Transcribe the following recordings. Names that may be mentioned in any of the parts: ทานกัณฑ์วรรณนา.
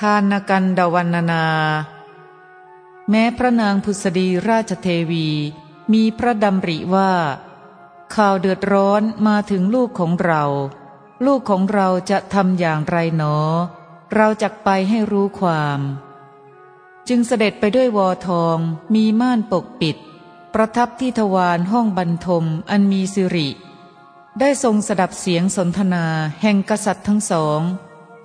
ทานกันดวรรณนาแม้พระนางผุสดีราชเทวีมีพระดำริว่าข่าวเดือดร้อนมาถึงลูกของเราลูกของเราจะทำอย่างไรหนอเราจักไปให้รู้ความจึงเสด็จไปด้วยวอทองมีม่านปกปิดประทับที่ทวารห้องบรรทมอันมีสิริได้ทรงสดับเสียงสนทนาแห่งกษัตริย์ทั้งสอง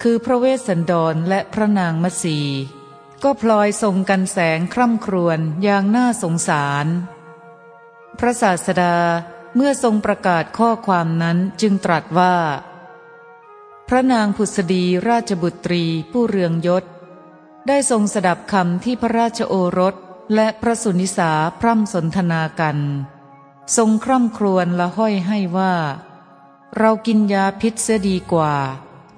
คือพระเวสสันดรและพระนางมัสสีก็พลอยทรงกันแสงคร่ำครวญอย่างน่าสงสารพระศาสดาเมื่อทรงประกาศข้อความนั้นจึงตรัสว่าพระนางผุสดีราชบุตรีผู้เรืองยศได้ทรงสดับคำที่พระราชโอรสและพระสุนิสาพร่ำสนทนากันทรงคร่ำครวญละห้อยให้ว่าเรากินยาพิษเสียดีกว่า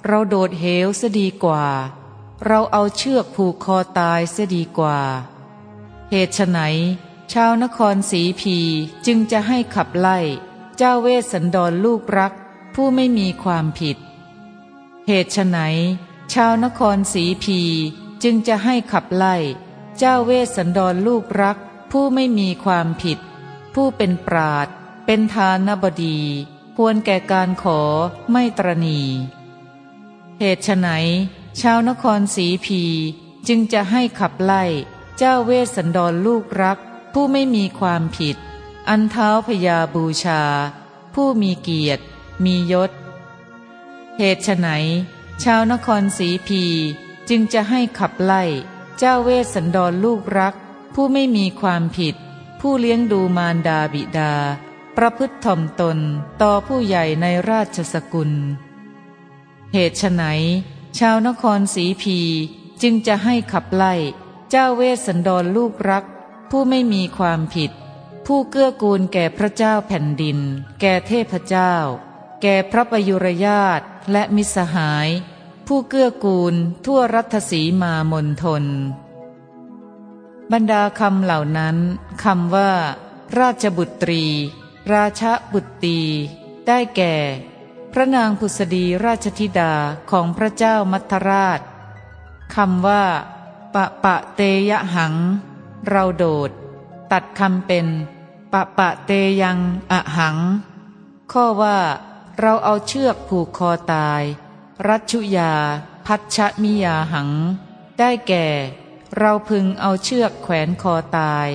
เราโดดเหวเสียดีกว่าเราเอาเชือกผูกคอตายเสียดีกว่าเหตุไฉนชาวนครสีพีจึงจะให้ขับไล่เจ้าเวสสันดรลูกรักผู้ไม่มีความผิดเหตุไฉนชาวนครสีพีจึงจะให้ขับไล่เจ้าเวสสันดรลูกรักผู้ไม่มีความผิดผู้เป็นปราดเป็นฐานบดีควรแก่การขอไม่ตรณีเหตุไฉนชาวนครสีพีจึงจะให้ขับไล่เจ้าเวสสันดรลูกรักผู้ไม่มีความผิดอันเท้าพญาบูชาผู้มีเกียรติมียศเหตุไฉนชาวนครสีพีจึงจะให้ขับไล่เจ้าเวสสันดรลูกรักผู้ไม่มีความผิดผู้เลี้ยงดูมารดาบิดาประพฤติถ่อมตนต่อผู้ใหญ่ในราชสกุลเหตุไฉนชาวนครสีพีจึงจะให้ขับไล่เจ้าเวสสันดรลูกรักผู้ไม่มีความผิดผู้เกื้อกูลแก่พระเจ้าแผ่นดินแก่เทพเจ้าแก่พระประยุรญาติและมิตรสหายผู้เกื้อกูลทั่วรัฐสีมามณฑลบรรดาคำเหล่านั้นคำว่าราชบุตรีราชบุตรีได้แก่พระนางผุสดีราชธิดาของพระเจ้ามัทราชคำว่าปะปะเตยะหังเราโดดตัดคำเป็นปะปะเตยังอะหังข้อว่าเราเอาเชือกผูกคอตายรัชชุยาพัชชมิยาหังได้แก่เราพึงเอาเชือกแขวนคอตาย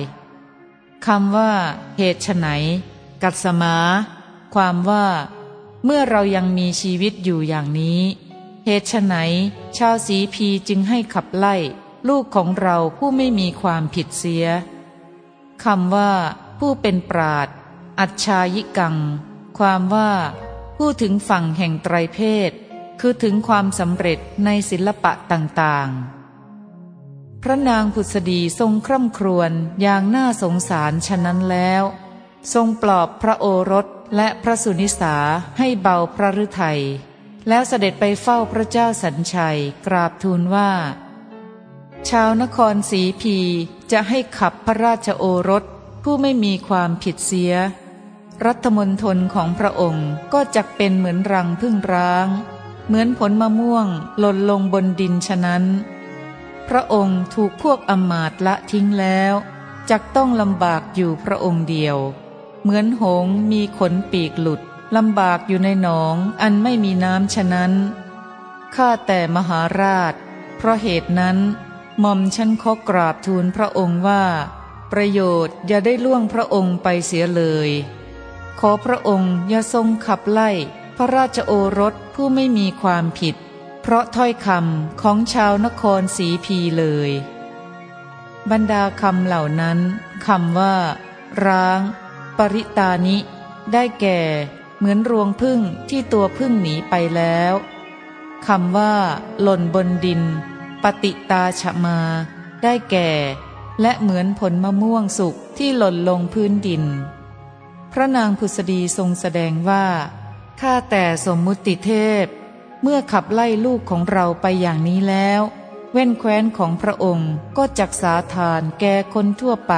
คำว่าเหตุไฉนกัสสมาความว่าเมื่อเรายังมีชีวิตอยู่อย่างนี้เหตุไฉนชาวสีพีจึงให้ขับไล่ลูกของเราผู้ไม่มีความผิดเสียคำว่าผู้เป็นปราดอัจฉายิกังความว่าผู้ถึงฝั่งแห่งไตรเพศคือถึงความสำเร็จในศิลปะต่างๆพระนางผุสดีทรงคร่ำครวญอย่างน่าสงสารฉะนั้นแล้วทรงปลอบพระโอรสและพระสุนิสาให้เบาพระฤทัยแล้วเสด็จไปเฝ้าพระเจ้าสัญชัยกราบทูลว่าชาวนครสีพีจะให้ขับพระราชโอรสผู้ไม่มีความผิดเสียรัฐมนตรของพระองค์ก็จักเป็นเหมือนรังผึ้งร้างเหมือนผลมะม่วงหล่นลงบนดินฉะนั้นพระองค์ถูกพวกอมาตย์ละทิ้งแล้วจักต้องลำบากอยู่พระองค์เดียวเหมือนหงส์มีขนปีกหลุดลำบากอยู่ในหนองอันไม่มีน้ำฉะนั้นข้าแต่มหาราชเพราะเหตุนั้นหม่อมฉันขอกราบทูลพระองค์ว่าประโยชน์อย่าได้ล่วงพระองค์ไปเสียเลยขอพระองค์อย่าทรงขับไล่พระราชโอรสผู้ไม่มีความผิดเพราะถ้อยคำของชาวนครสีพีเลยบรรดาคำเหล่านั้นคำว่าร้างปริตานิได้แก่เหมือนรวงผึ้งที่ตัวผึ้งหนีไปแล้วคำว่าหล่นบนดินปฏิตาชมาได้แก่และเหมือนผลมะม่วงสุกที่หล่นลงพื้นดินพระนางผุสดีทรงแสดงว่าข้าแต่สมมุติเทพเมื่อขับไล่ลูกของเราไปอย่างนี้แล้วเว้นแคว้นของพระองค์ก็จักสาทานแก่คนทั่วไป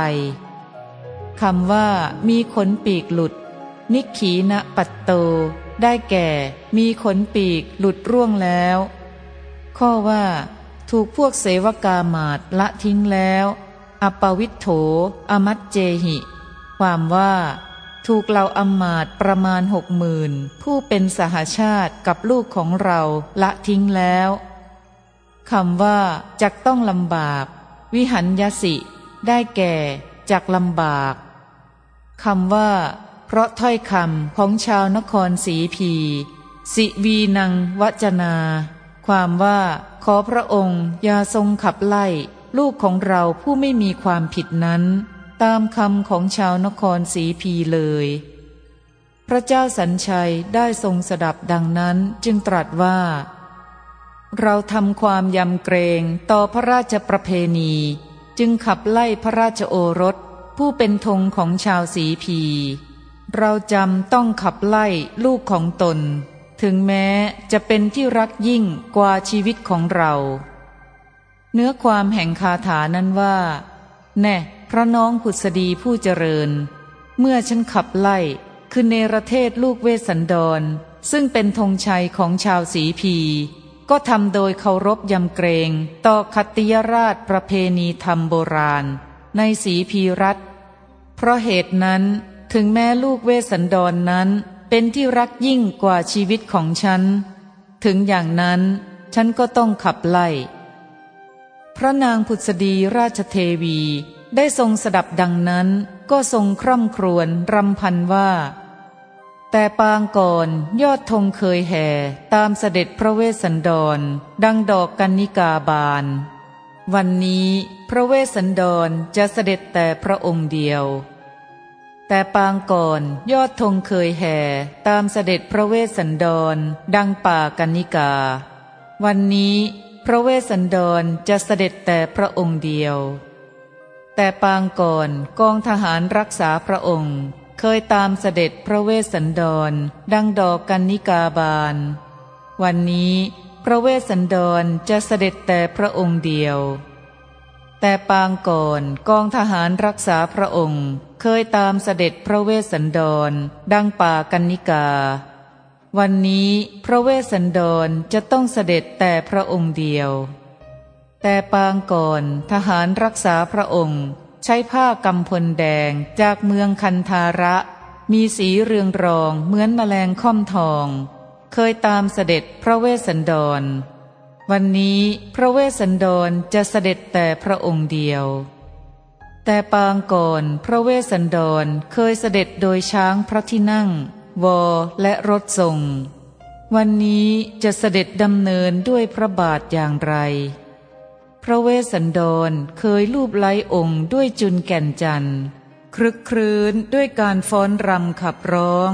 คำว่ามีขนปีกหลุดนิขีณปัตโตได้แก่มีขนปีกหลุดร่วงแล้วข้อว่า ถูกพวกเสวกามาตละทิ้งแล้วอปวิทโถอมัจเจหิความว่าถูกเราอมาตประมาณ 60,000 ผู้เป็นสหชาติกับลูกของเราละทิ้งแล้วคำว่าจักต้องลำบากวิหัญยสิได้แก่จักลำบากคำว่าเพราะถ้อยคำของชาวนครสีพีสิวีนังวจนาความว่าขอพระองค์อย่าทรงขับไล่ลูกของเราผู้ไม่มีความผิดนั้นตามคำของชาวนครสีพีเลยพระเจ้าสัญชัยได้ทรงสดับดังนั้นจึงตรัสว่าเราทำความยำเกรงต่อพระราชประเพณีจึงขับไล่พระราชโอรสผู้เป็นธงของชาวสีพีเราจำต้องขับไล่ลูกของตนถึงแม้จะเป็นที่รักยิ่งกว่าชีวิตของเราเนื้อความแห่งคาถานั้นว่าแน่พระน้องขุษดีผู้เจริญเมื่อฉันขับไล่คือเนรเทศลูกเวสสันดรซึ่งเป็นธงชัยของชาวสีพีก็ทำโดยเคารพยำเกรงต่อคัตติยราชประเพณีธรรมโบราณในสีพีรัฐเพราะเหตุนั้นถึงแม้ลูกเวสสันดร นั้นเป็นที่รักยิ่งกว่าชีวิตของฉันถึงอย่างนั้นฉันก็ต้องขับไล่พระนางผุษดีราชเทวีได้ทรงสดับดังนั้นก็ทรงคร่ำครวญรำพันว่าแต่ปางก่อนยอดธงเคยแห่ตามเสด็จพระเวสสันดรดังดอกกรรณิกาบานวันนี้พระเวสสันดรจะเสด็จแต่พระองค์เดียวแต่ปางก่อนยอดธงเคยแห่ตามเสด็จพระเวสสันดรดังป่ากรรณิกาวันนี้พระเวสสันดรจะเสด็จแต่พระองค์เดียวแต่ปางก่อนกองทหารรักษาพระองค์เคยตามเสด็จพระเวสสันดรดังดอกกรรณิกาบานวันนี้พระเวสสันดรจะเสด็จแต่พระองค์เดียวแต่ปางก่อนกองทหารรักษาพระองค์เคยตามเสด็จพระเวสสันดรดังป่ากรรณิกาวันนี้พระเวสสันดรจะต้องเสด็จแต่พระองค์เดียวแต่ปางก่อนทหารรักษาพระองค์ใช้ผ้ากำพลแดงจากเมืองคันธาระมีสีเรืองรองเหมือนแมลงค่อมทองเคยตามเสด็จพระเวสสันดรวันนี้พระเวสสันดรจะเสด็จแต่พระองค์เดียวแต่ปางก่อนพระเวสสันดรเคยเสด็จโดยช้างพระที่นั่งวอและรถทรงวันนี้จะเสด็จดำเนินด้วยพระบาทอย่างไรพระเวสสันดรเคยลูบไล้องค์ด้วยจุลแก่นจันทร์ครึกครื้นด้วยการฟ้อนรำขับร้อง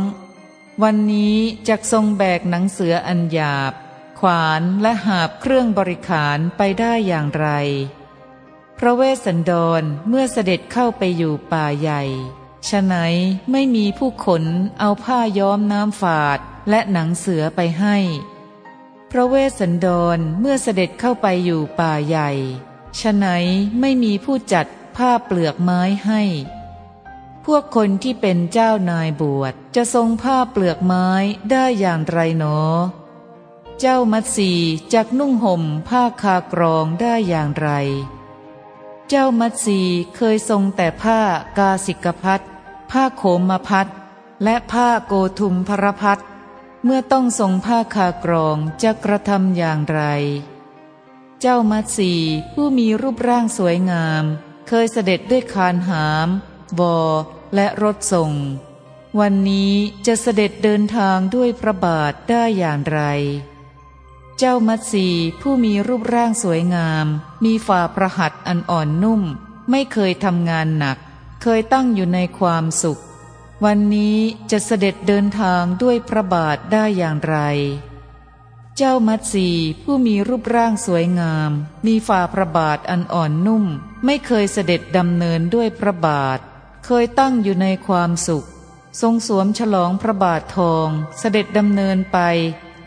วันนี้จักทรงแบกหนังเสืออันหยาบขวานและหาบเครื่องบริขารไปได้อย่างไรพระเวสสันดรเมื่อเสด็จเข้าไปอยู่ป่าใหญ่ฉะไหนไม่มีผู้ขนเอาผ้าย้อมน้ำฝาดและหนังเสือไปให้พระเวสสันดรเมื่อเสด็จเข้าไปอยู่ป่าใหญ่ฉะไหนไม่มีผู้จัดผ้าเปลือกไม้ให้พวกคนที่เป็นเจ้านายบวชจะทรงผ้าเปลือกไม้ได้อย่างไรหนอเจ้ามัตสีจักนุ่งห่มผ้าคากรองได้อย่างไรเจ้ามัตสีเคยทรงแต่ผ้ากาสิกพัสผ้าโขมพัสและผ้าโกทุมภรพัสเมื่อต้องทรงผ้าคากรองจะกระทำอย่างไรเจ้ามัตสีผู้มีรูปร่างสวยงามเคยเสด็จด้วยคานหามวอและรถทรงวันนี้จะเสด็จเดินทางด้วยพระบาทได้อย่างไรเจ้ามัตสีผู้มีรูปร่างสวยงามมีฝ่าประหัตถ์อันอ่อนนุ่มไม่เคยทำงานหนักเคยตั้งอยู่ในความสุขวันนี้จะเสด็จเดินทางด้วยพระบาทได้อย่างไรเจ้ามัตสีผู้มีรูปร่างสวยงามมีฝ่าพระบาทอันอ่อนนุ่มไม่เคยเสด็จดำเนินด้วยพระบาทเคยตั้งอยู่ในความสุขทรงสวมฉลองพระบาททองเสด็จดำเนินไป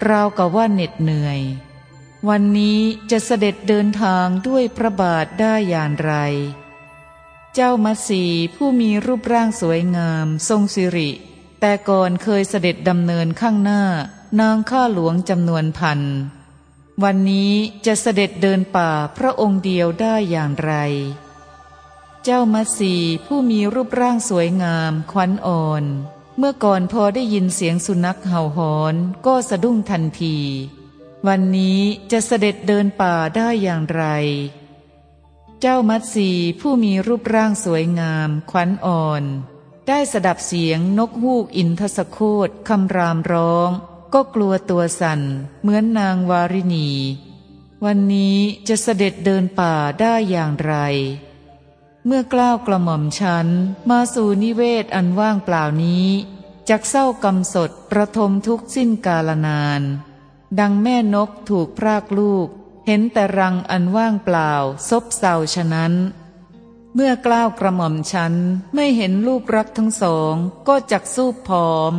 ราวกับว่าเหน็ดเหนื่อยวันนี้จะเสด็จเดินทางด้วยพระบาทได้อย่างไรเจ้ามัตสีผู้มีรูปร่างสวยงามทรงสิริแต่ก่อนเคยเสด็จดำเนินข้างหน้านางข้าหลวงจำนวนพัน วันนี้จะเสด็จเดินป่าพระองค์เดียวได้อย่างไรเจ้ามัสสีผู้มีรูปร่างสวยงามขวัญอ่อนเมื่อก่อนพอได้ยินเสียงสุนัขเห่าหอนก็สะดุ้งทันทีวันนี้จะเสด็จเดินป่าได้อย่างไรเจ้ามัสสีผู้มีรูปร่างสวยงามขวัญอ่อนได้สดับเสียงนกฮูกอินทสโคตคำรามร้องก็กลัวตัวสั่นเหมือนนางวาริณีวันนี้จะเสด็จเดินป่าได้อย่างไรเมื่อกล้าวกระหม่อมฉันมาสู่นิเวศอันว่างเปล่านี้จักเศร้ากำสดประทมทุกสิ้นกาลนานดังแม่นกถูกพรากลูกเห็นแต่รังอันว่างเปล่าซบเซาฉะนั้นเมื่อกล้าวกระหม่อมฉันไม่เห็นลูกรักทั้งสองก็จักสู้ผอม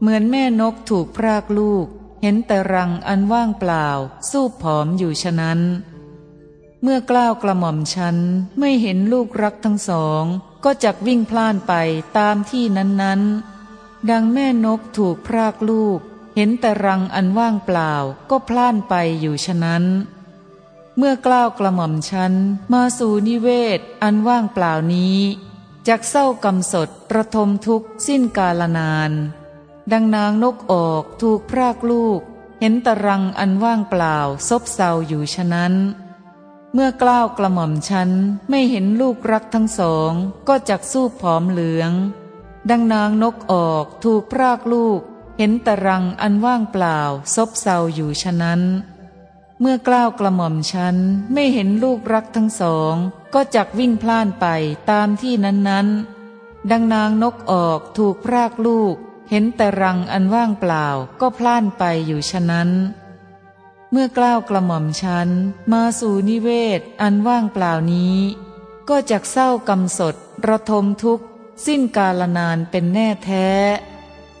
เหมือนแม่นกถูกพรากลูกเห็นแต่รังอันว่างเปล่าสู้ผอมอยู่ฉะนั้นเมื่อกล้าวกระหม่อมฉันไม่เห็นลูกรักทั้งสองก็จักวิ่งพล่านไปตามที่นั้นๆดังแม่นกถูกพรากลูกเห็นแต่รังอันว่างเปล่าก็พล่านไปอยู่ฉะนั้นเมื่อกล้าวกระหม่อมฉันมาสู่นิเวศอันว่างเปล่านี้จักเศร้ากำสดประทมทุกข์สิ้นกาลนานดังนางนกออกถูกพรากลูกเห็นแต่รังอันว่างเปล่าซบเซาอยู่ฉะนั้นเมื่อกล้าวกระหม่อมฉันไม่เห็นลูกรักทั้งสองก็จักสู้ผอมเหลืองดังนางนกออกถูกพรากลูกเห็นแต่รังอันว่างเปล่าซบเซาอยู่ฉะนั้นเมื่อกล้าวกระหม่อมฉันไม่เห็นลูกรักทั้งสองก็จักวิ่งพล่านไปตามที่นั้นๆดังนางนกออกถูกพรากลูกเห็นแต่รังอันว่างเปล่าก็พล่านไปอยู่ฉะนั้นเมื่อกล้าวกระหม่อมฉันมาสู่นิเวศอันว่างเปล่านี้ก็จักเศร้ากำสดระทมทุกข์สิ้นกาลนานเป็นแน่แท้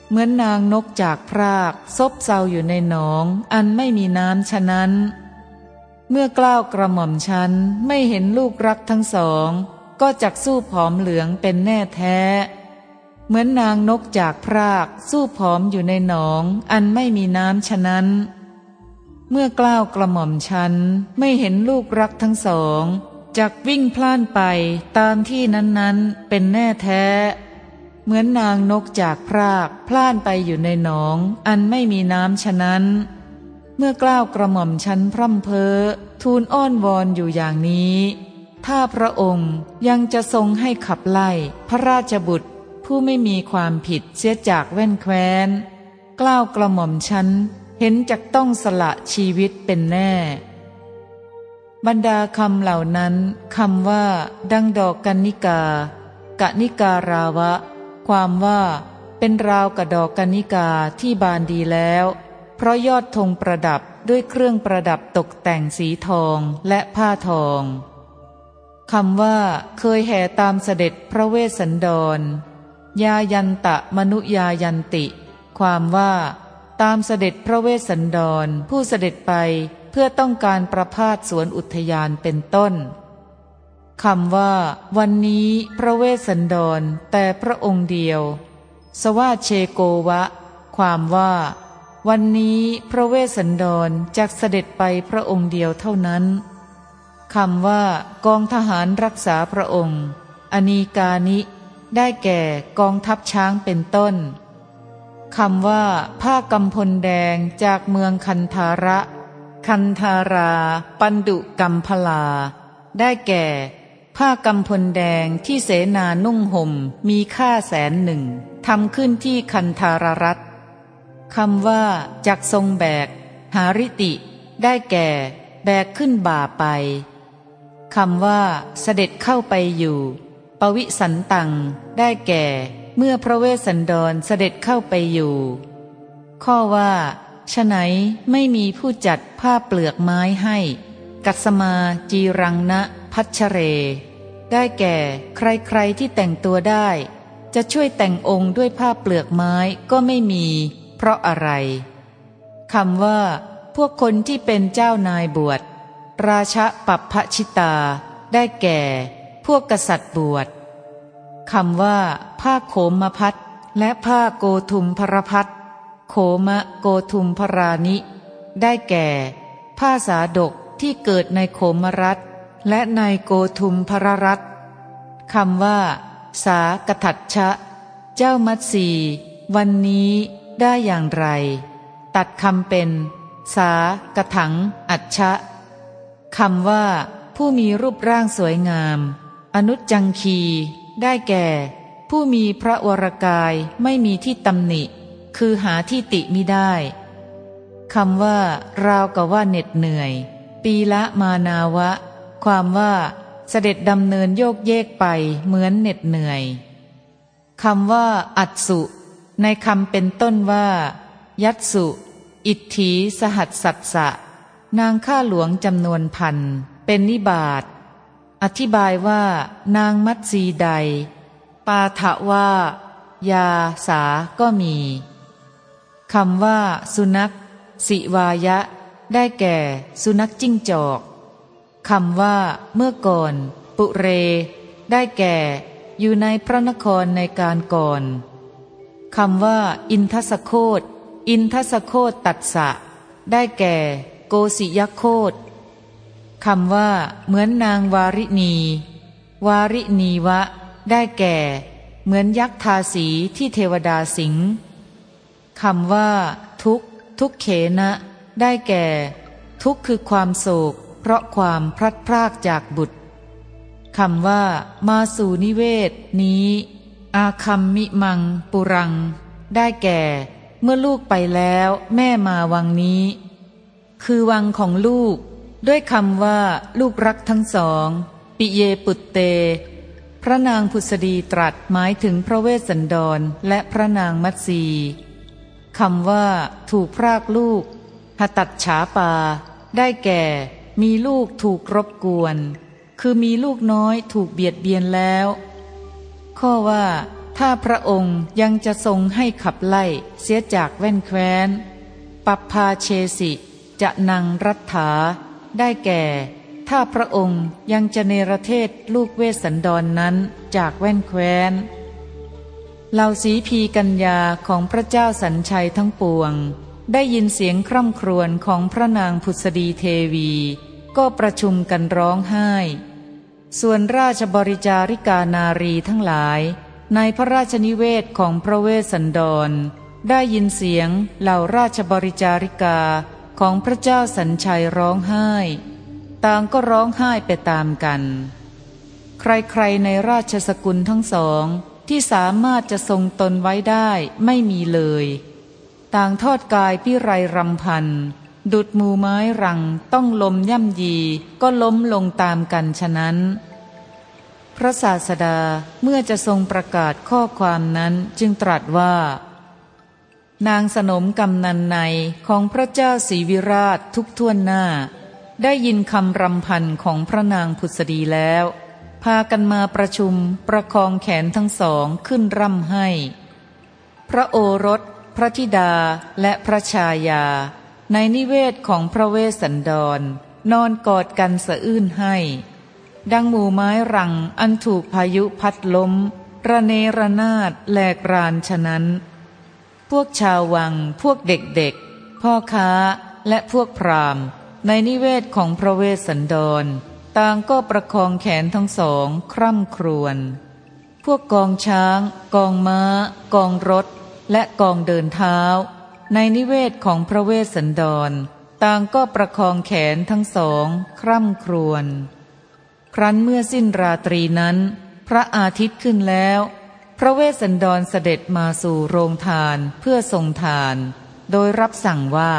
เหมือนนางนกจากพรากซบเซาอยู่ในหนองอันไม่มีน้ำฉะนั้นเมื่อกล้าวกระหม่อมฉันไม่เห็นลูกรักทั้งสองก็จักสู้ผอมเหลืองเป็นแน่แท้เหมือนนางนกจากพรากสู้ผอมอยู่ในหนองอันไม่มีน้ำฉะนั้นเมื่อกล้าวกระหม่อมฉันไม่เห็นลูกรักทั้งสองจักวิ่งพล่านไปตามที่นั้นๆเป็นแน่แท้เหมือนนางนกจากพรากพล่านไปอยู่ในหนองอันไม่มีน้ำฉะนั้นเมื่อกล้าวกระหม่อมฉันพร่ำเพ้อทูลอ้อนวอนอยู่อย่างนี้ถ้าพระองค์ยังจะทรงให้ขับไล่พระราชบุตรผู้ไม่มีความผิดเสียจากแว่นแคว้นกล้าวกระหม่อมฉันเห็นจักต้องสละชีวิตเป็นแน่บรรดาคำเหล่านั้นคำว่าดังดอกกันนิกากนิการาวะความว่าเป็นราวกับดอกกันนิกาที่บานดีแล้วเพราะยอดธงประดับด้วยเครื่องประดับตกแต่งสีทองและผ้าทองคำว่าเคยแห่ตามเสด็จพระเวสสันดรยายันตะมนุยายันติความว่าตามเสด็จพระเวสสันดรผู้เสด็จไปเพื่อต้องการประพาสสวนอุทยานเป็นต้นคำว่าวันนี้พระเวสสันดรแต่พระองค์เดียวสวาเชโกวะความว่าวันนี้พระเวสสันดรจักเสด็จไปพระองค์เดียวเท่านั้นคำว่ากองทหารรักษาพระองค์อนีกานิได้แก่กองทัพช้างเป็นต้นคำว่าผ้ากำพลแดงจากเมืองคันธาระคันธาราปันดุกัมพลาได้แก่ผ้ากำพลแดงที่เสนานุ่งห่มมีค่า110,000ทำขึ้นที่คันธารรัฐคำว่าจักทรงแบกหาริติได้แก่แบกขึ้นบ่าไปคำว่าเสด็จเข้าไปอยู่ปวิสันตังได้แก่เมื่อพระเวสสันดรเสด็จเข้าไปอยู่ข้อว่าฉะไหนไม่มีผู้จัดผ้าเปลือกไม้ให้กัสมาจีรังนะพัชเรได้แก่ใครๆที่แต่งตัวได้จะช่วยแต่งองค์ด้วยผ้าเปลือกไม้ก็ไม่มีเพราะอะไรคำว่าพวกคนที่เป็นเจ้านายบวชราชปัพพชิตาได้แก่พวกกษัตริย์บวชคำว่าผ้าโขมมพัดและผ้าโกทุมพรพัดโขมะโกทุมพรานิได้แก่ พระสาดกที่เกิดในโขมรัฐและในโกทุมพรรัฐคำว่าสากทัชชะเจ้ามัตสีวันนี้ได้อย่างไรตัดคำเป็นสากถังอัจฉะคำว่าผู้มีรูปร่างสวยงามอนุจังคีได้แก่ผู้มีพระวรกายไม่มีที่ตำหนิคือหาที่ติมิได้คำว่าราวกับว่าเหน็ดเหนื่อยปีละมานาวะความว่าเสด็จดำเนินโยกเยกไปเหมือนเหน็ดเหนื่อยคำว่าอัตสุในคำเป็นต้นว่ายัตสุอิทธิสหัสสัสสะนางข้าหลวงจำนวนพันเป็นนิบาตอธิบายว่านางมัตสีใดปาฐะว่ายาสาก็มีคำว่าสุนัขสิวายะได้แก่สุนัขจิ้งจอกคำว่าเมื่อก่อนปุเรได้แก่อยู่ในพระนครในการก่อนคำว่าอินทสโคตอินทสโคตตัสสะได้แก่โกสิยโคตคำว่าเหมือนนางวาริณีวาริณีวะได้แก่เหมือนยักษ์ทาสีที่เทวดาสิงคำว่าทุกเขนะได้แก่ทุกคือความโศกเพราะความพลัดพรากจากบุตรคำว่ามาสู่นิเวศนี้อาคัมมิมังปุรังได้แก่เมื่อลูกไปแล้วแม่มาวังนี้คือวังของลูกด้วยคำว่าลูกรักทั้งสองปิเยปุตเตพระนางผุสดีตรัสหมายถึงพระเวสสันดรและพระนางมัตสีคำว่าถูกพรากลูกหตัจฉาปาได้แก่มีลูกถูกรบกวนคือมีลูกน้อยถูกเบียดเบียนแล้วข้อว่าถ้าพระองค์ยังจะทรงให้ขับไล่เสียจากแว่นแคว้นปัปพาเชสิจะนังรัฐาได้แก่ถ้าพระองค์ยังจะเนรเทศลูกเวสสันดร นั้นจากแว่นแคว้นเหล่าสีพีกัญญาของพระเจ้าสัญชัยทั้งปวงได้ยินเสียงคร่ำครวญของพระนางผุสดีเทวีก็ประชุมกันร้องไห้ส่วนราชบริจาริกานารีทั้งหลายในพระราชนิเวศของพระเวสสันดรได้ยินเสียงเหล่าราชบริจาริกาของพระเจ้าสัญชัยร้องไห้ต่างก็ร้องไห้ไปตามกันใครๆในราชสกุลทั้งสองที่สามารถจะทรงตนไว้ได้ไม่มีเลยต่างทอดกายพิไรรำพันดุดมูไม้รังต้องลมย่ำยีก็ล้มลงตามกันฉะนั้นพระศาสดาเมื่อจะทรงประกาศข้อความนั้นจึงตรัสว่านางสนมกำนันในของพระเจ้าศรีวิราชทุกท่วนหน้าได้ยินคำรำพันของพระนางผุสดีแล้วพากันมาประชุมประคองแขนทั้งสองขึ้นร่ำให้พระโอรสพระธิดาและพระชายาในนิเวศของพระเวสสันดรนอนกอดกันสะอื้นให้ดังหมู่ไม้รังอันถูกพายุพัดล้มระเนระนาดแหลกรานฉะนั้นพวกชาววังพวกเด็กๆพ่อค้าและพวกพราหมณ์ในนิเวศของพระเวสสันดรต่างก็ประคองแขนทั้งสองคร่ำครวญพวกกองช้างกองม้ากองรถและกองเดินเท้าในนิเวศของพระเวสสันดรต่างก็ประคองแขนทั้งสองคร่ำครวญครั้นเมื่อสิ้นราตรีนั้นพระอาทิตย์ขึ้นแล้วพระเวสสันดรเสด็จมาสู่โรงทานเพื่อทรงทานโดยรับสั่งว่า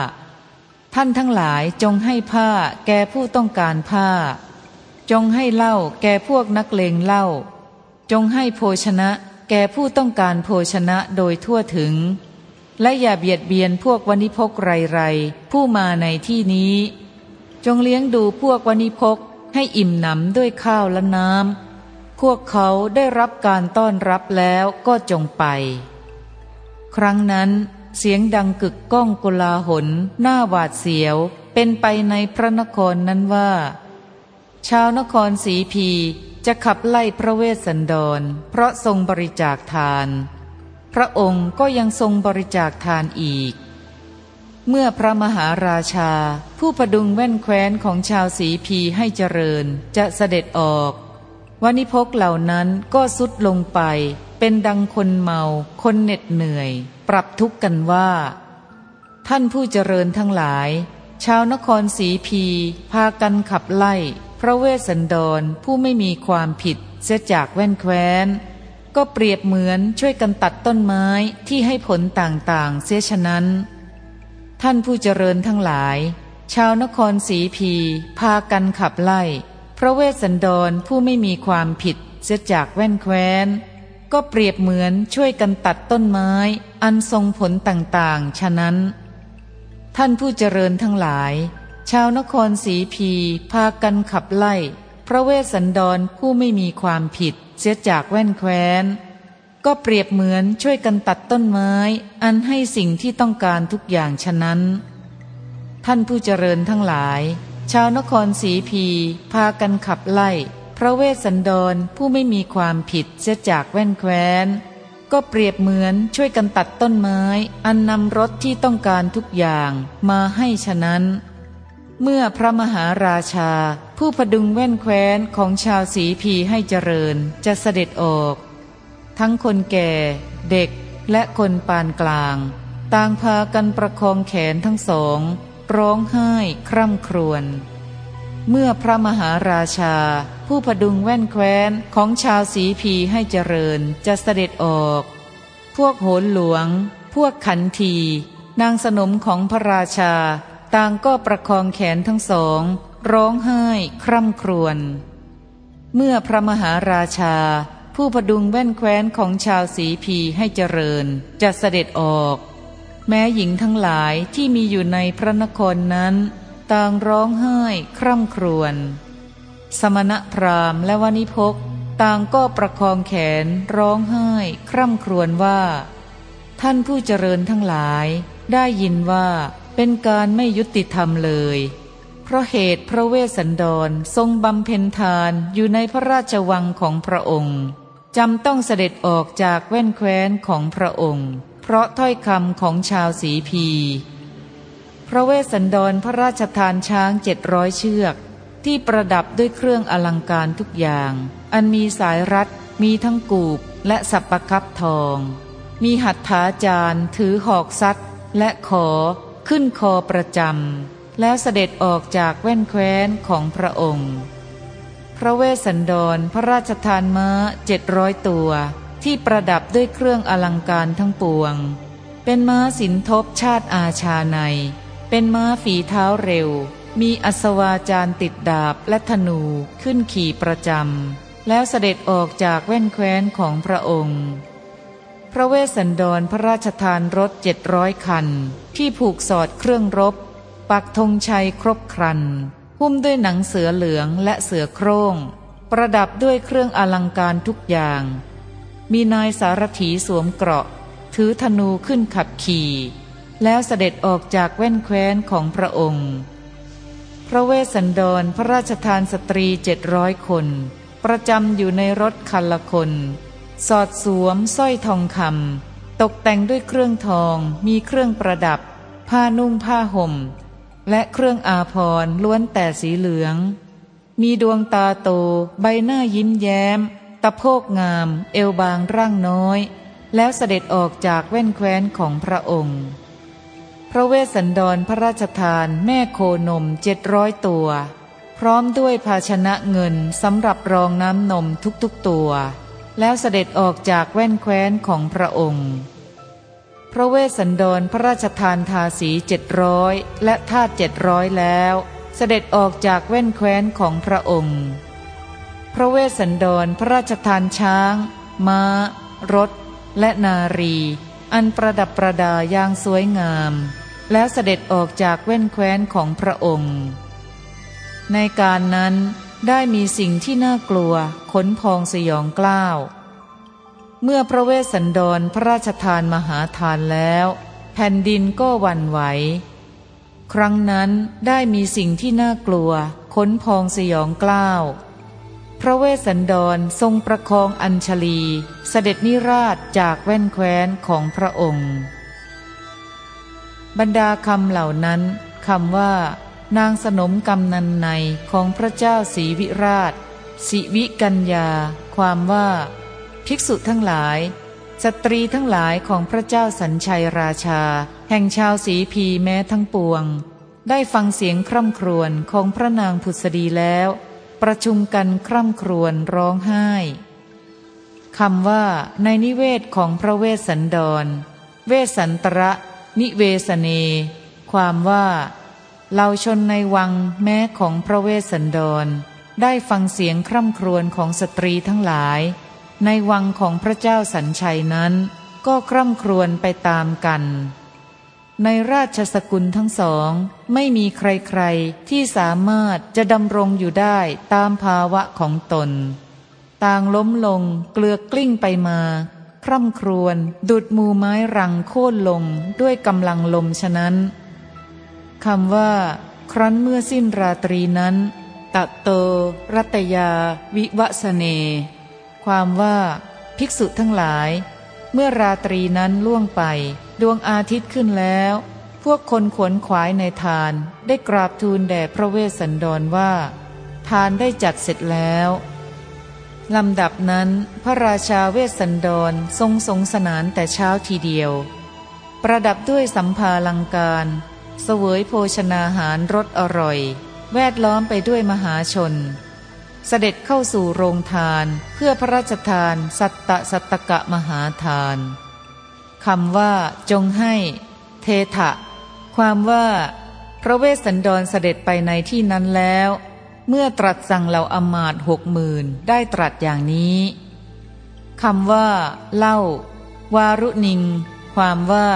ท่านทั้งหลายจงให้ผ้าแก่ผู้ต้องการผ้าจงให้เหล้าแก่พวกนักเลงเหล้าจงให้โภชนะแก่ผู้ต้องการโภชนะโดยทั่วถึงและอย่าเบียดเบียนพวกวณิพกไรไรผู้มาในที่นี้จงเลี้ยงดูพวกวณิพกให้อิ่มหนำด้วยข้าวและน้ำพวกเขาได้รับการต้อนรับแล้วก็จงไปครั้งนั้นเสียงดังกึกก้องโกลาหลหน้าหวาดเสียวเป็นไปในพระนครนั้นว่าชาวนครสีพีจะขับไล่พระเวสสันดรเพราะทรงบริจาคทานพระองค์ก็ยังทรงบริจาคทานอีก เมื่อพระมหาราชาผู้ประดุงแว่นแคว้นของชาวสีพีให้เจริญจะเสด็จออกวณิพกเหล่านั้นก็ทรุดลงไปเป็นดังคนเมาคนเหน็ดเหนื่อยปรับทุกข์กันว่าท่านผู้เจริญทั้งหลายชาวนครสีพีพากันขับไล่พระเวสสันดรผู้ไม่มีความผิดเสียจากแว่นแคว้นก็เปรียบเหมือนช่วยกันตัดต้นไม้ที่ให้ผลต่างๆเสียฉะนั้นท่านผู้เจริญทั้งหลายชาวนครสีพีพากันขับไล่พระเวสสันดรผู้ไม่มีความผิดเสียจากแว่นแคว้นก็เปรียบเหมือนช่วยกันตัดต้นไม้อันทรงผลต่างๆฉะนั้นท่านผู้เจริญทั้งหลายชาวนครสีพีพากันขับไล่พระเวสสันดรผู้ไม่มีความผิดเสียจากแว่นแคว้นก็เปรียบเหมือนช่วยกันตัดต้นไม้อันให้สิ่งที่ต้องการทุกอย่างฉะนั้นท่านผู้เจริญทั้งหลายชาวนครสีพีพากันขับไล่พระเวสสันดรผู้ไม่มีความผิดเสียจากแว่นแคว้นก็เปรียบเหมือนช่วยกันตัดต้นไม้อันนำรสที่ต้องการทุกอย่างมาให้ฉะนั้นเมื่อพระมหาราชาผู้ประดุงแว่นแคว้นของชาวสีพีให้เจริญจะเสด็จออกทั้งคนแก่เด็กและคนปานกลางต่างพากันประคองแขนทั้งสองร้องไห้คร่ำครวญเมื่อพระมหาราชาผู้ประดุงแว่นแคว้นของชาวสีพีให้เจริญจะเสด็จออกพวกโหนหลวงพวกขันทีนางสนมของพระราชาต่างก็ประคองแขนทั้งสองร้องไห้คร่ำครวญเมื่อพระมหาราชาผู้ประดุงแว่นแคว้นของชาวสีพีให้เจริญจะเสด็จออกแม้หญิงทั้งหลายที่มีอยู่ในพระนครนั้นต่างร้องไห้คร่ำครวญสมณพราหมณ์และวณิพกต่างก็ประคองแขนร้องไห้คร่ำครวญว่าท่านผู้เจริญทั้งหลายได้ยินว่าเป็นการไม่ยุติธรรมเลยเพราะเหตุพระเวสสันดรทรงบำเพ็ญทานอยู่ในพระราชวังของพระองค์จำต้องเสด็จออกจากแว่นแคว้นของพระองค์เพราะถ้อยคำของชาวสีพีพระเวสสันดรพระราชทานช้าง700เชือกที่ประดับด้วยเครื่องอลังการทุกอย่างอันมีสายรัดมีทั้งกูบและสัปคับทองมีหัตถาจารย์ถือหอกซัดและขอขึ้นคอประจำแล้วเสด็จออกจากแว่นแคว้นของพระองค์พระเวสสันดรพระราชทานม้า700ตัวที่ประดับด้วยเครื่องอลังการทั้งปวงเป็นม้าสินทบชาติอาชาในเป็นม้าฝีเท้าเร็วมีอัศวาจารย์ติดดาบและธนูขึ้นขี่ประจำแล้วเสด็จออกจากแว่นแคว้นของพระองค์พระเวสสันดรพระราชทานรถ700คันที่ผูกสอดเครื่องรบปักธงชัยครบครันหุ้มด้วยหนังเสือเหลืองและเสือโคร่งประดับด้วยเครื่องอลังการทุกอย่างมีนายสารถีสวมเกราะถือธนูขึ้นขับขี่แล้วเสด็จออกจากแว่นแคว้นของพระองค์พระเวสสันดรพระราชทานสตรี700คนประจำอยู่ในรถคันละคนสอดสวมสร้อยทองคำตกแต่งด้วยเครื่องทองมีเครื่องประดับผ้านุ่งผ้าห่มและเครื่องอาภรณ์ล้วนแต่สีเหลืองมีดวงตาโตใบหน้ายิ้มแย้มตะโพกงามเอวบางร่างน้อยแล้วเสด็จออกจากแว่นแคว้นของพระองค์พระเวสสันดรพระราชทานแม่โคนม700ตัวพร้อมด้วยภาชนะเงินสำหรับรองน้ำนมทุกๆตัวแล้วเสด็จออกจากแว่นแคว้นของพระองค์พระเวสสันดรพระราชทานทาสี700และทาส700แล้วเสด็จออกจากแว่นแคว้นของพระองค์พระเวสสันดรพระราชทานช้างม้ารถและนารีอันประดับประดาอย่างสวยงามแล้วเสด็จออกจากแว่นแคว้นของพระองค์ในการนั้นได้มีสิ่งที่น่ากลัวขนพองสยองกล้าวเมื่อพระเวสสันดรพระราชทานมหาทานแล้วแผ่นดินก็หวั่นไหวครั้งนั้นได้มีสิ่งที่น่ากลัวขนพองสยองกล้าวพระเวสสันดรทรงประคองอัญชลีเสด็จนิราชจากแว่นแคว้นของพระองค์ บรรดาคำเหล่านั้นคำว่านางสนมกำนันในของพระเจ้าศรีวิราชสิวิกัญญาความว่าภิกษุทั้งหลายสตรีทั้งหลายของพระเจ้าสัญชัยราชาแห่งชาวสีพีแม้ทั้งปวงได้ฟังเสียงคร่ำครวญของพระนางผุสดีแล้วประชุมกันคร่ำครวญร้องไห้คำว่าในนิเวศของพระเวสสันดรเวสสันตระนิเวสเนความว่าเหล่าชนในวังแม้ของพระเวสสันดรได้ฟังเสียงคร่ำครวญของสตรีทั้งหลายในวังของพระเจ้าสัญชัยนั้นก็คร่ำครวญไปตามกันในราชสกุลทั้งสองไม่มีใครๆที่สามารถจะดำรงอยู่ได้ตามภาวะของตนต่างล้มลงเกลือกกลิ้งไปมาคร่ำครวญดุจมูไม้รังโค่นลงด้วยกำลังลมฉะนั้นคำว่าครั้นเมื่อสิ้นราตรีนั้นตะโตรัตยาวิวสเนความว่าภิกษุทั้งหลายเมื่อราตรีนั้นล่วงไปดวงอาทิตย์ขึ้นแล้วพวกคนขวนขวายในทานได้กราบทูลแด่พระเวสสันดรว่าทานได้จัดเสร็จแล้วลำดับนั้นพระราชาเวสสันดรทรงสงสนานแต่เช้าทีเดียวประดับด้วยสัมภาลังการเสวยโภชนาหารรสอร่อยแวดล้อมไปด้วยมหาชนเสด็จเข้าสู่โรงทานเพื่อพระราชทานสัตตกะมหาทานคำว่าจงให้เทถะความว่าพระเวสสันดรเสด็จไปในที่นั้นแล้วเมื่อตรัสสั่งเหล่าอมาตย์ 60,000ได้ตรัสอย่างนี้คำว่าเล่าวารุณิงความว่า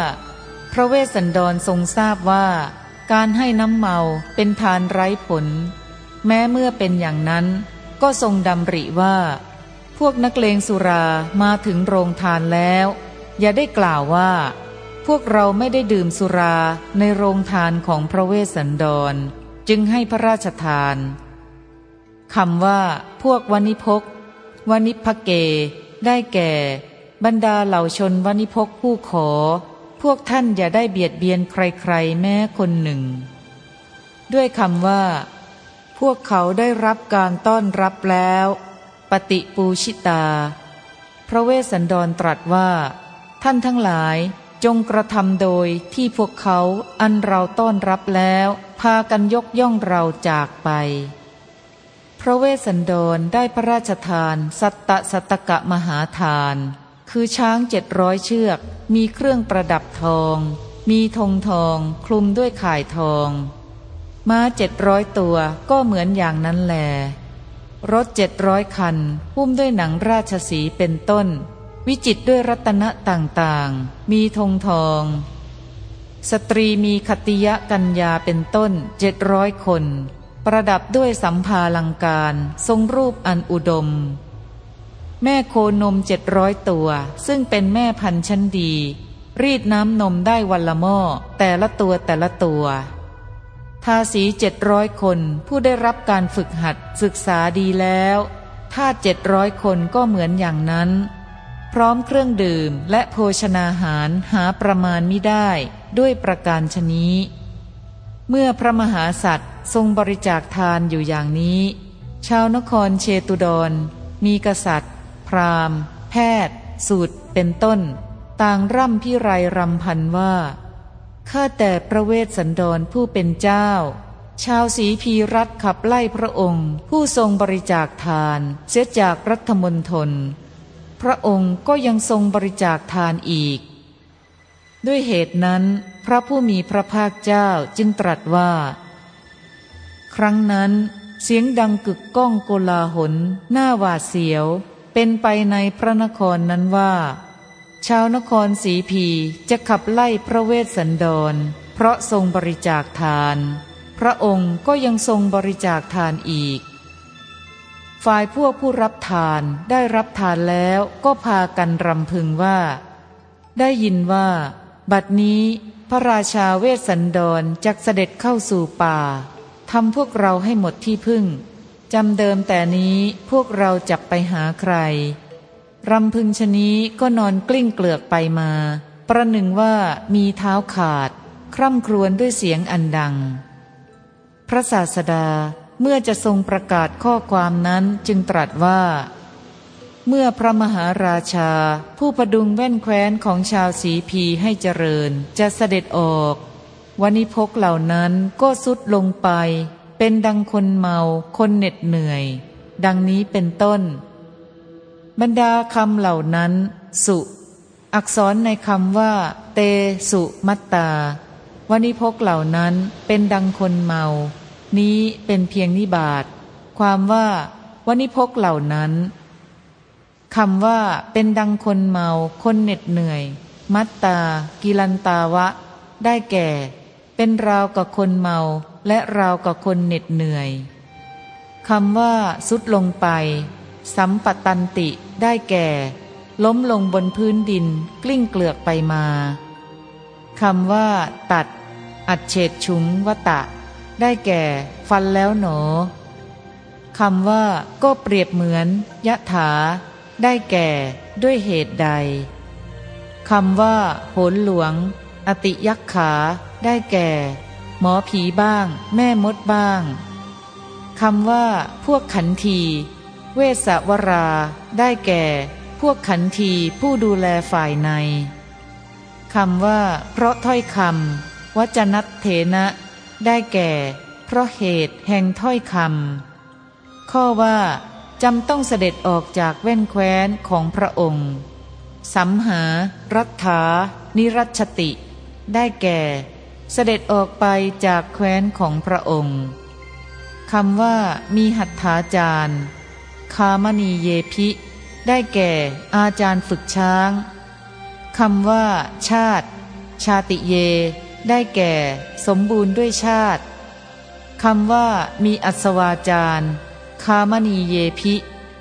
พระเวสสันดรทรงทราบว่าการให้น้ำเมาเป็นทานไร้ผลแม้เมื่อเป็นอย่างนั้นก็ทรงดำริว่าพวกนักเลงสุรามาถึงโรงทานแล้วอย่าได้กล่าวว่าพวกเราไม่ได้ดื่มสุราในโรงทานของพระเวสสันดรจึงให้พระราชทานคำว่าพวกวณิพกเกได้แก่บรรดาเหล่าชนวณิพกผู้ขอพวกท่านอย่าได้เบียดเบียนใครๆแม้คนหนึ่งด้วยคำว่าพวกเขาได้รับการต้อนรับแล้วปฏิปูชิตาพระเวสสันดรตรัสว่าท่านทั้งหลายจงกระทำโดยที่พวกเขาอันเราต้อนรับแล้วพากันยกย่องเราจากไปพระเวสสันดรได้พระราชทานสัตตกะมหาทานคือช้าง700เชือกมีเครื่องประดับทองมีธงทองคลุมด้วยข่ายทองม้า700ตัวก็เหมือนอย่างนั้นแลรถ700คันหุ้มด้วยหนังราชสีห์เป็นต้นวิจิตรด้วยรัตนะต่างๆมีธงทองสตรีมีขัตติยกัญญาเป็นต้น700คนประดับด้วยสัมภาลังการทรงรูปอันอุดมแม่โคนม700ตัวซึ่งเป็นแม่พันธุ์ชั้นดีรีดน้ำนมได้วันละหม้อแต่ละตัวทาสี700คนผู้ได้รับการฝึกหัดศึกษาดีแล้วทาส700คนก็เหมือนอย่างนั้นพร้อมเครื่องดื่มและโภชนาหารหาประมาณมิได้ด้วยประการชนี้เมื่อพระมหาสัตว์ทรงบริจาคทานอยู่อย่างนี้ชาวนครเชตุดรมีกษัตริย์พราหมณ์แพทย์สูตรเป็นต้นต่างร่ำพิไรรำพันว่าข้าแต่พระเวสสันดรผู้เป็นเจ้าชาวสีพีรัฐขับไล่พระองค์ผู้ทรงบริจาคทานเสียจากรัฐมนตรพระองค์ก็ยังทรงบริจาคทานอีกด้วยเหตุนั้นพระผู้มีพระภาคเจ้าจึงตรัสว่าครั้งนั้นเสียงดังกึกก้องโกลาหลหน้าหวาดเสียวเป็นไปในพระนครนั้นว่าชาวนครสีพีจะขับไล่พระเวสสันดรเพราะทรงบริจาคทานพระองค์ก็ยังทรงบริจาคทานอีกฝ่ายพวกผู้รับทานได้รับทานแล้วก็พากันรำพึงว่าได้ยินว่าบัดนี้พระราชาเวสสันดรจักเสด็จเข้าสู่ป่าทำพวกเราให้หมดที่พึ่งจำเดิมแต่นี้พวกเราจับไปหาใครรำพึงชนี้ก็นอนกลิ้งเกลือกไปมาประหนึ่งว่ามีเท้าขาด คร่ำครวญด้วยเสียงอันดังพระศาสดาเมื่อจะทรงประกาศข้อความนั้นจึงตรัสว่าเมื่อพระมหาราชาผู้ประดุงแว่นแคว้นของชาวสีพีให้เจริญจะเสด็จออกวณิพกเหล่านั้นก็ทรุดลงไปเป็นดังคนเมาคนเหน็ดเหนื่อยดังนี้เป็นต้นบรรดาคำเหล่านั้นสุอักษรในคำว่าเตสุมัตตาวณิพกเหล่านั้นเป็นดังคนเมานี้เป็นเพียงนิบาตความว่าวณิพกเหล่านั้นคำว่าเป็นดังคนเมาคนเหน็ดเหนื่อยมัตตากิลันตาวะได้แก่เป็นราวกับคนเมาและราวกับคนเหน็ดเหนื่อยคำว่าสุดลงไปสัมปตันติได้แก่ล้มลงบนพื้นดินกลิ้งเกลือกไปมาคำว่าตัดอัดเฉดฉุงวตะได้แก่ฟันแล้วหนอคำว่าก็เปรียบเหมือนยะถาได้แก่ด้วยเหตุใดคำว่าโหนหลวงอติยักขาได้แก่หมอผีบ้างแม่มดบ้างคำว่าพวกขันธีเวสวราได้แก่พวกขันธีผู้ดูแลฝ่ายในคำว่าเพราะถ้อยคำวจนัตเถนะได้แก่เพราะเหตุแห่งถ้อยคำข้อว่าจำต้องเสด็จออกจากแว่นแคว้นของพระองค์สัมหารัฐานิรัชติได้แก่เสด็จออกไปจากแคว้นของพระองค์คำว่ามีหัตถาจารย์คามณีเยพิได้แก่อาจารย์ฝึกช้างคำว่าชาติชาติเยได้แก่สมบูรณ์ด้วยชาติคำว่ามีอัศวาจารย์คามณีเยพิ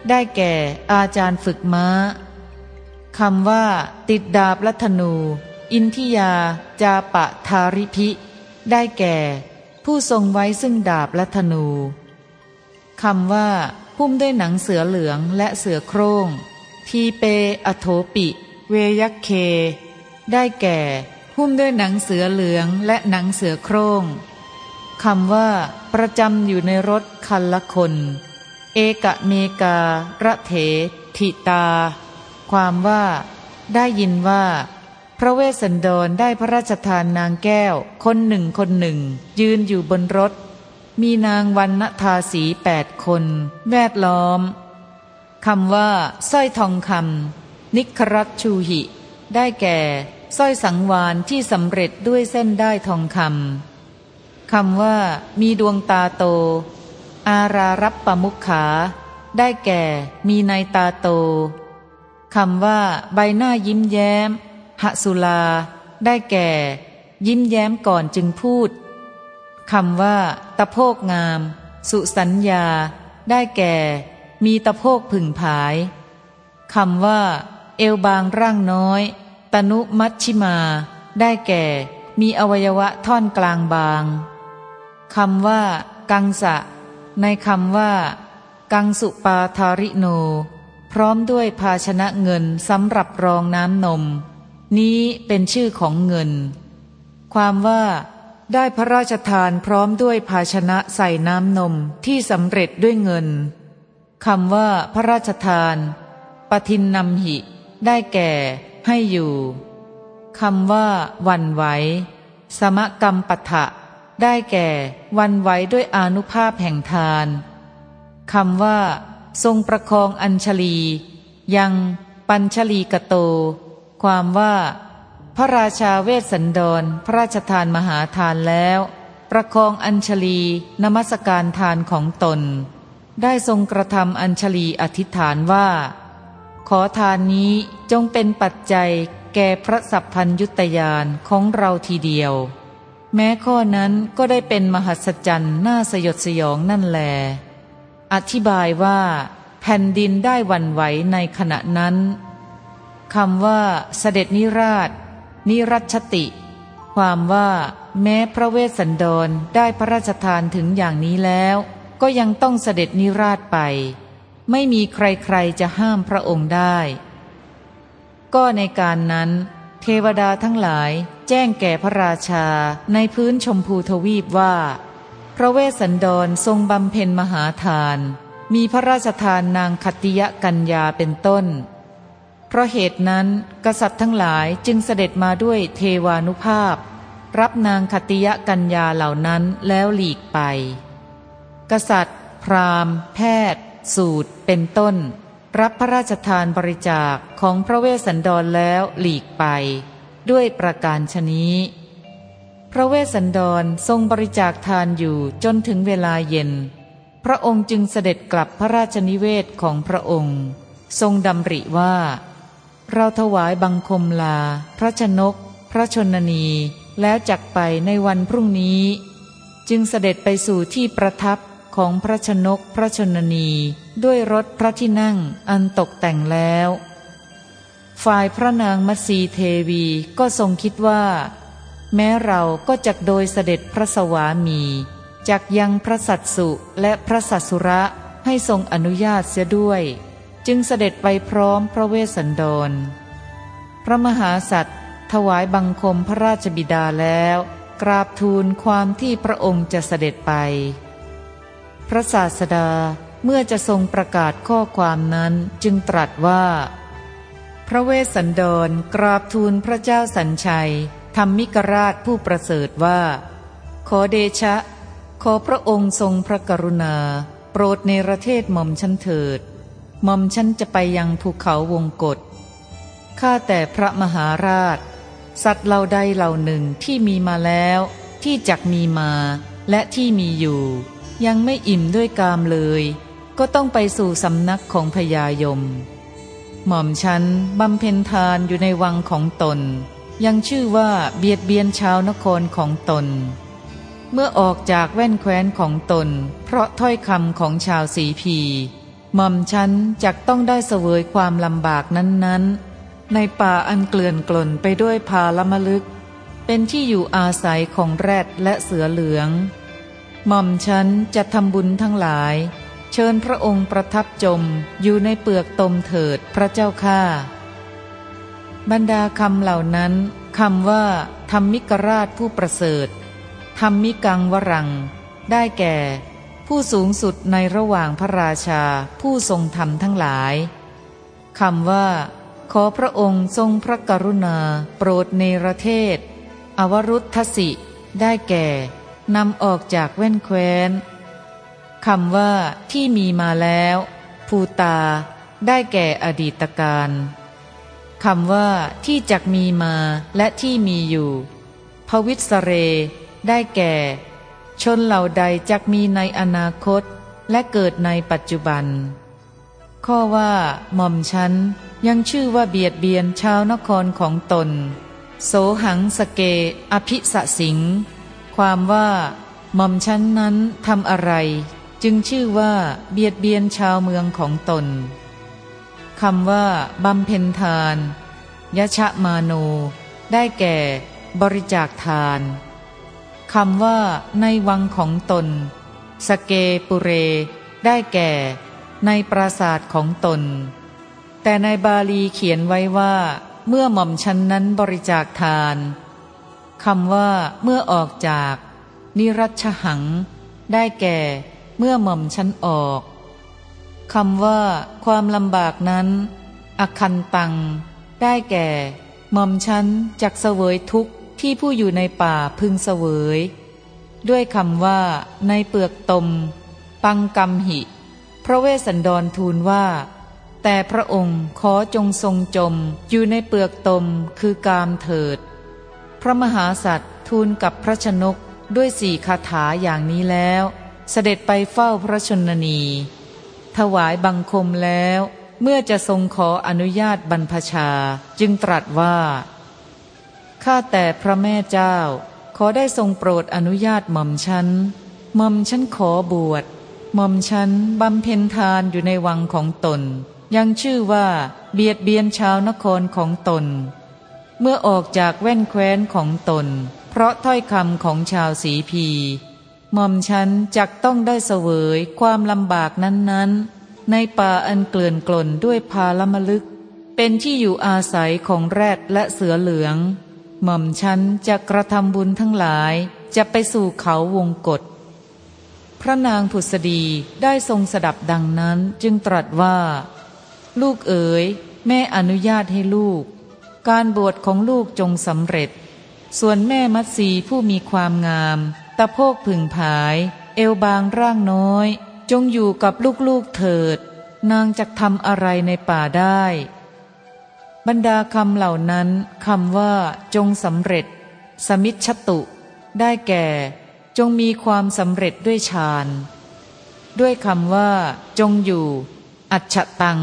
ได้แก่อาจารย์ฝึกม้าคำว่าติดดาบและธนูอินทิยาจาปะทาริภิได้แก่ผู้ทรงไว้ซึ่งดาบและธนูคำว่าหุ้มด้วยหนังเสือเหลืองและเสือโคร่งทีเปอโถปิเวยัคเคได้แก่หุ้มด้วยหนังเสือเหลืองและหนังเสือโคร่งคำว่าประจำอยู่ในรถคันละคนเอกเมการะเถทิตาความว่าได้ยินว่าพระเวสสันดรได้พระราชทานนางแก้วคนหนึ่งคนหนึ่งยืนอยู่บนรถมีนางวรรณทาสี8คนแวดล้อมคำว่าสร้อยทองคำนิครัชชูหิได้แก่สร้อยสังวานที่สำเร็จด้วยเส้นด้ายทองคำคำว่ามีดวงตาโตอารารัปปมุขขาได้แก่มีในตาโตคำว่าใบหน้ายิ้มแย้มหสุลาได้แก่ยิ้มแย้มก่อนจึงพูดคำว่าตะโพกงามสุสัญญาได้แก่มีตะโพกผึ่งผายคำว่าเอวบางร่างน้อยตนุมัชชิมาได้แก่มีอวัยวะท่อนกลางบางคำว่ากังสะในคำว่ากังสุปาทาริโนพร้อมด้วยภาชนะเงินสำหรับรองน้ำนมนี้เป็นชื่อของเงินความว่าได้พระราชทานพร้อมด้วยภาชนะใส่น้ำนมที่สำเร็จด้วยเงินคำว่าพระราชทานปทินนำหิได้แก่ให้อยู่คำว่าวันไหวสมกรรมปะทะได้แก่วันไหวด้วยอานุภาพแห่งทานคำว่าทรงประคองอัญชลียังปัญชลีกโตความว่าพระราชาเวสสันดรพระราชทานมหาทานแล้วประคองอัญชลีนมัสการทานของตนได้ทรงกระทำอัญชลีอธิษฐานว่าขอทานนี้จงเป็นปัจจัยแก่พระสัพพัญญุตญาณของเราทีเดียวแม้ข้อนั้นก็ได้เป็นมหัศจรรย์น่าสยดสยองนั่นแลอธิบายว่าแผ่นดินได้หวั่นไหวในขณะนั้นคำว่าเสด็จนิราชนิรัชติความว่าแม้พระเวสสันดรได้พระราชทานถึงอย่างนี้แล้วก็ยังต้องเสด็จนิราชไปไม่มีใครๆจะห้ามพระองค์ได้ก็ในการนั้นเทวดาทั้งหลายแ แจ้งแก่พระราชาในพื้นชมพูทวีปว่าพระเวสสันดรทรงบำเพ็ญมหาทานมีพระราชทานนางขัตติยกัญญาเป็นต้นเพราะเหตุนั้นกษัตริย์ทั้งหลายจึงเสด็จมาด้วยเทวานุภาพรับนางขัตติยกัญญาเหล่านั้นแล้วหลีกไปกษัตริย์พราหมณ์แพทย์สูตรเป็นต้นรับพระราชทานบริจาคของพระเวสสันดรแล้วหลีกไปด้วยประการฉะนี้พระเวสสันดรทรงบริจาคทานอยู่จนถึงเวลาเย็นพระองค์จึงเสด็จกลับพระราชนิเวศของพระองค์ทรงดำริว่าเราถวายบังคมลาพระชนกพระชนนีแล้วจักไปในวันพรุ่งนี้จึงเสด็จไปสู่ที่ประทับของพระชนกพระชนนีด้วยรถพระที่นั่งอันตกแต่งแล้วฝ่ายพระนางมัตสีเทวีก็ทรงคิดว่าแม้เราก็จักโดยเสด็จพระสวามีจักยังพระสัสสุและพระสัสสุระให้ทรงอนุญาตเสียด้วยจึงเสด็จไปพร้อมพระเวสสันดรพระมหาสัตว์ถวายบังคมพระราชบิดาแล้วกราบทูลความที่พระองค์จะเสด็จไปพระศาสดาเมื่อจะทรงประกาศข้อความนั้นจึงตรัสว่าพระเวสสันดรกราบทูลพระเจ้าสัญชัยธัมมิกราชผู้ประเสริฐว่าขอเดชะขอพระองค์ทรงพระกรุณาโปรดเนรเทศหม่อมฉันเถิดหม่อมฉันจะไปยังภูเขาวงกฏข้าแต่พระมหาราชสัตว์เหล่าใดเหล่าหนึ่งที่มีมาแล้วที่จักมีมาและที่มีอยู่ยังไม่อิ่มด้วยกามเลยก็ต้องไปสู่สำนักของพญายมหม่อมฉันบำเพ็ญทานอยู่ในวังของตนยังชื่อว่าเบียดเบียนชาวนครของตนเมื่อออกจากแว่นแคว้นของตนเพราะถ้อยคำของชาวสีพีหม่อมฉันจักต้องได้เสวยความลำบากนั้นๆในป่าอันเกลื่อนกล่นไปด้วยพาละมลึกเป็นที่อยู่อาศัยของแรดและเสือเหลืองหม่อมฉันจะทำบุญทั้งหลายเชิญพระองค์ประทับจมอยู่ในเปลือกตมเถิดพระเจ้าข้าบรรดาคำเหล่านั้นคำว่าธัมมิกราชผู้ประเสริฐธัมมิกังวรังได้แก่ผู้สูงสุดในระหว่างพระราชาผู้ทรงธรรมทั้งหลายคำว่าขอพระองค์ทรงพระกรุณาโปรดเนรเทศอวรุทธสิได้แก่นำออกจากแว่นแคว้นคำว่าที่มีมาแล้วภูตาได้แก่อดีตการคำว่าที่จักมีมาและที่มีอยู่ภวิสเรได้แก่ชนเหล่าใดจักมีในอนาคตและเกิดในปัจจุบันข้อว่าหม่อมฉันยังชื่อว่าเบียดเบียนชาวนครของตนโสหังสเกอภิสสิงความว่าหม่อมฉันนั้นทำอะไรจึงชื่อว่าเบียดเบียนชาวเมืองของตนคำว่าบำเพ็ญทานยชะมาโนได้แก่บริจาคทานคำว่าในวังของตนสเกปุเรได้แก่ในปราสาทของตนแต่ในบาลีเขียนไว้ว่าเมื่อหม่อมฉันนั้นบริจาคทานคำว่าเมื่อออกจากนิรัชหังได้แก่เมื่อหม่อมฉันออกคำว่าความลำบากนั้นอคันตังได้แก่หม่อมฉันจักเสวยทุกข์ที่ผู้อยู่ในป่าพึงเสวยด้วยคำว่าในเปลือกตมปังกัมหิพระเวสสันดรทูลว่าแต่พระองค์ขอจงทรงจมอยู่ในเปลือกตมคือกามเถิดพระมหาสัตว์ทูลกับพระชนกด้วยสี่คาถาอย่างนี้แล้วเสด็จไปเฝ้าพระชนนีถวายบังคมแล้วเมื่อจะทรงขออนุญาตบรรพชาจึงตรัสว่าข้าแต่พระแม่เจ้าขอได้ทรงโปรดอนุญาตหม่อมฉันขอบวชหม่อมฉันบำเพ็ญทานอยู่ในวังของตนยังชื่อว่าเบียดเบียนชาวนครของตนเมื่อออกจากแว่นแคว้นของตนเพราะถ้อยคำของชาวสีพีหม่อมฉันจักต้องได้เสวยความลำบากนั้นๆในป่าอันเกลื่อนกล่นด้วยพาละมลึกเป็นที่อยู่อาศัยของแรดและเสือเหลือง หม่อมฉันจะกระทำบุญทั้งหลายจะไปสู่เขาวงกฏพระนางผุสดีได้ทรงสดับดังนั้นจึงตรัสว่าลูกเอ๋ยแม่อนุญาตให้ลูกการบวชของลูกจงสำเร็จส่วนแม่มัตสีผู้มีความงามตะโพกผึ่งผายเอวบางร่างน้อยจงอยู่กับลูกๆเถิดนางจะทำอะไรในป่าได้บรรดาคำเหล่านั้นคำว่าจงสำเร็จสมิชชตุได้แก่จงมีความสำเร็จด้วยฌานด้วยคำว่าจงอยู่อัจฉตัง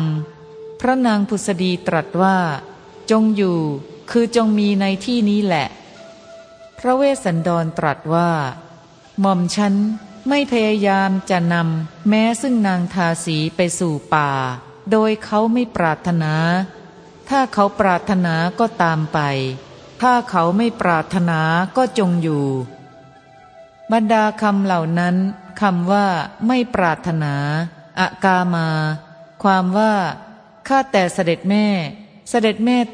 พระนางผุสดีตรัสว่าจงอยู่คือจงมีในที่นี้แหละพระเวสสันดรตรัสว่าหม่อมฉันไม่พยายามจะนำแม้ซึ่งนางทาสีไปสู่ป่าโดยเขาไม่ปรารถนาถ้าเขาปรารถนาก็ตามไปถ้าเขาไม่ปรารถนาก็จงอยู่บรรดาคำเหล่านั้นคำว่าไม่ปรารถนาอากามาความว่าข้าแต่เสด็จแม่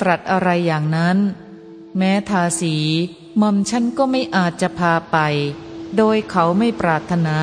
ตรัสอะไรอย่างนั้นแม้ทาสีหม่อมฉันก็ไม่อาจจะพาไปโดยเขาไม่ปรารถนา